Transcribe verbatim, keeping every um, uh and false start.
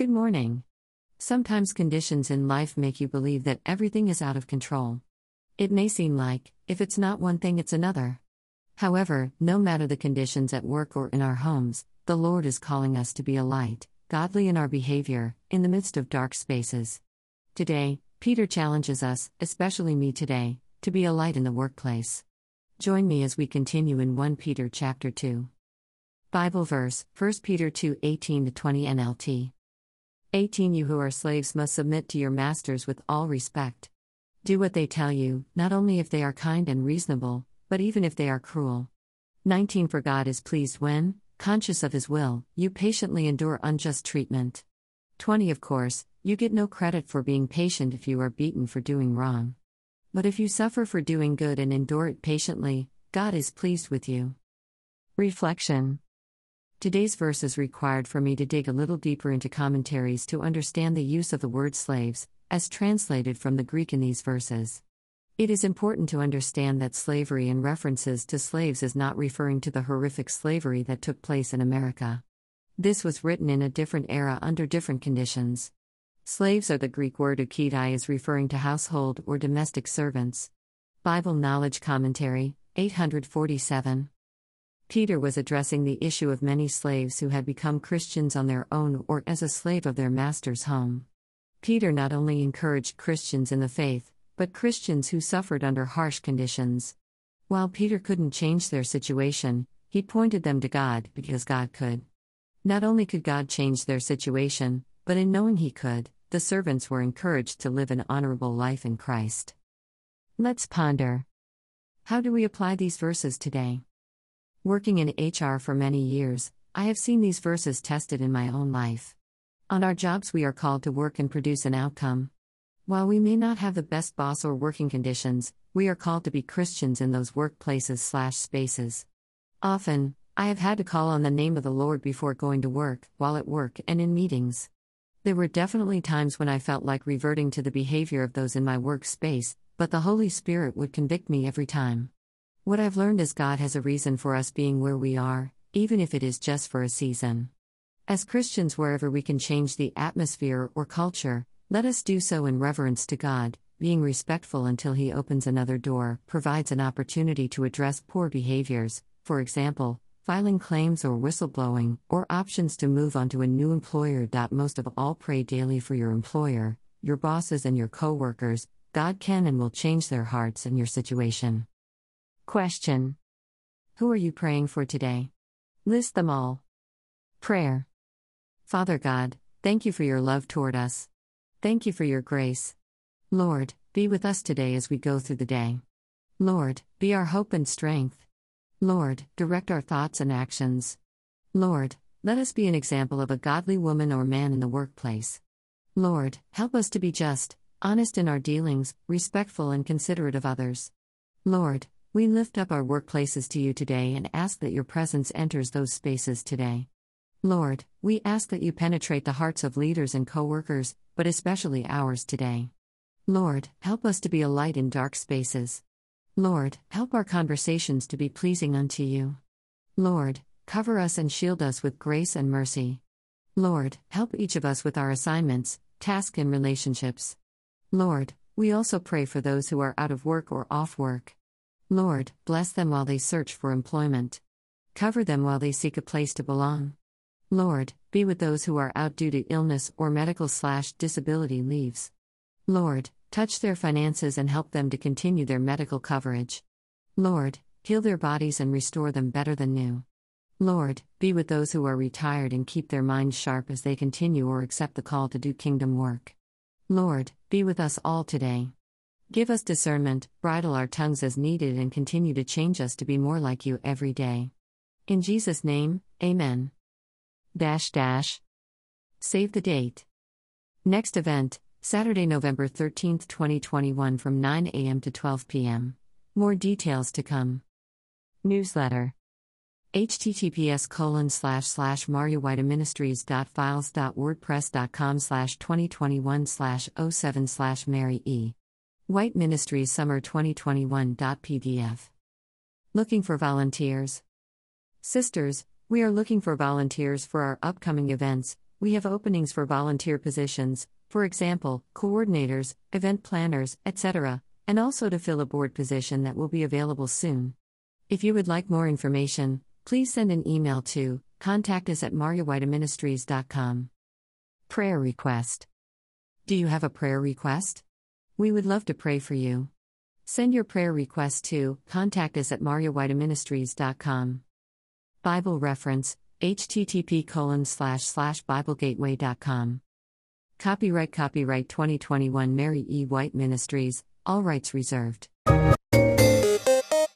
Good morning. Sometimes conditions in life make you believe that everything is out of control. It may seem like, if it's not one thing, it's another. However, no matter the conditions at work or in our homes, the Lord is calling us to be a light, godly in our behavior, in the midst of dark spaces. Today, Peter challenges us, especially me today, to be a light in the workplace. Join me as we continue in First Peter chapter two. Bible verse, First Peter two eighteen to twenty N L T. eighteen You who are slaves must submit to your masters with all respect. Do what they tell you, not only if they are kind and reasonable, but even if they are cruel. nineteen For God is pleased when, conscious of His will, you patiently endure unjust treatment. twenty Of course, you get no credit for being patient if you are beaten for doing wrong. But if you suffer for doing good and endure it patiently, God is pleased with you. Reflection. Today's verse is required for me to dig a little deeper into commentaries to understand the use of the word slaves, as translated from the Greek in these verses. It is important to understand that slavery in references to slaves is not referring to the horrific slavery that took place in America. This was written in a different era under different conditions. Slaves, or the Greek word oukidai, is referring to household or domestic servants. Bible Knowledge Commentary, eight forty-seven. Peter was addressing the issue of many slaves who had become Christians on their own or as a slave of their master's home. Peter not only encouraged Christians in the faith, but Christians who suffered under harsh conditions. While Peter couldn't change their situation, he pointed them to God because God could. Not only could God change their situation, but in knowing He could, the servants were encouraged to live an honorable life in Christ. Let's ponder. How do we apply these verses today? Working in H R for many years, I have seen these verses tested in my own life. On our jobs, we are called to work and produce an outcome. While we may not have the best boss or working conditions, we are called to be Christians in those workplaces slash spaces. Often, I have had to call on the name of the Lord before going to work, while at work, and in meetings. There were definitely times when I felt like reverting to the behavior of those in my workspace, but the Holy Spirit would convict me every time. What I've learned is God has a reason for us being where we are, even if it is just for a season. As Christians, wherever we can change the atmosphere or culture, let us do so in reverence to God, being respectful until He opens another door, provides an opportunity to address poor behaviors, for example, filing claims or whistleblowing, or options to move on to a new employer. Most of all, pray daily for your employer, your bosses, and your co-workers. God can and will change their hearts and your situation. Question. Who are you praying for today? List them all. Prayer. Father God, thank you for your love toward us. Thank you for your grace. Lord, be with us today as we go through the day. Lord, be our hope and strength. Lord, direct our thoughts and actions. Lord, let us be an example of a godly woman or man in the workplace. Lord, help us to be just, honest in our dealings, respectful and considerate of others. Lord, we lift up our workplaces to you today and ask that your presence enters those spaces today. Lord, we ask that you penetrate the hearts of leaders and co-workers, but especially ours today. Lord, help us to be a light in dark spaces. Lord, help our conversations to be pleasing unto you. Lord, cover us and shield us with grace and mercy. Lord, help each of us with our assignments, tasks, and relationships. Lord, we also pray for those who are out of work or off work. Lord, bless them while they search for employment. Cover them while they seek a place to belong. Lord, be with those who are out due to illness or medical slash disability leaves. Lord, touch their finances and help them to continue their medical coverage. Lord, heal their bodies and restore them better than new. Lord, be with those who are retired and keep their minds sharp as they continue or accept the call to do kingdom work. Lord, be with us all today. Give us discernment, bridle our tongues as needed, and continue to change us to be more like you every day. In Jesus' name, amen. Dash dash. Save the date. Next event, Saturday, November thirteenth, twenty twenty-one, from nine a.m. to twelve p.m. More details to come. Newsletter. https colon slash slash mariewhiteministries.files.wordpress.com slash 2021 slash 07 slash Mary E. White Ministries Summer twenty twenty-one.pdf. Looking for volunteers. Sisters, we are looking for volunteers for our upcoming events, we have openings for volunteer positions, for example, coordinators, event planners, et cetera, and also to fill a board position that will be available soon. If you would like more information, please send an email to contact us at mary white ministries dot com. Prayer request. Do you have a prayer request? We would love to pray for you. Send your prayer request to contact us at mary white ministries dot com. Bible reference, h t t p colon slash slash bible gateway dot com. Copyright Copyright twenty twenty-one Mary E. White Ministries, all rights reserved.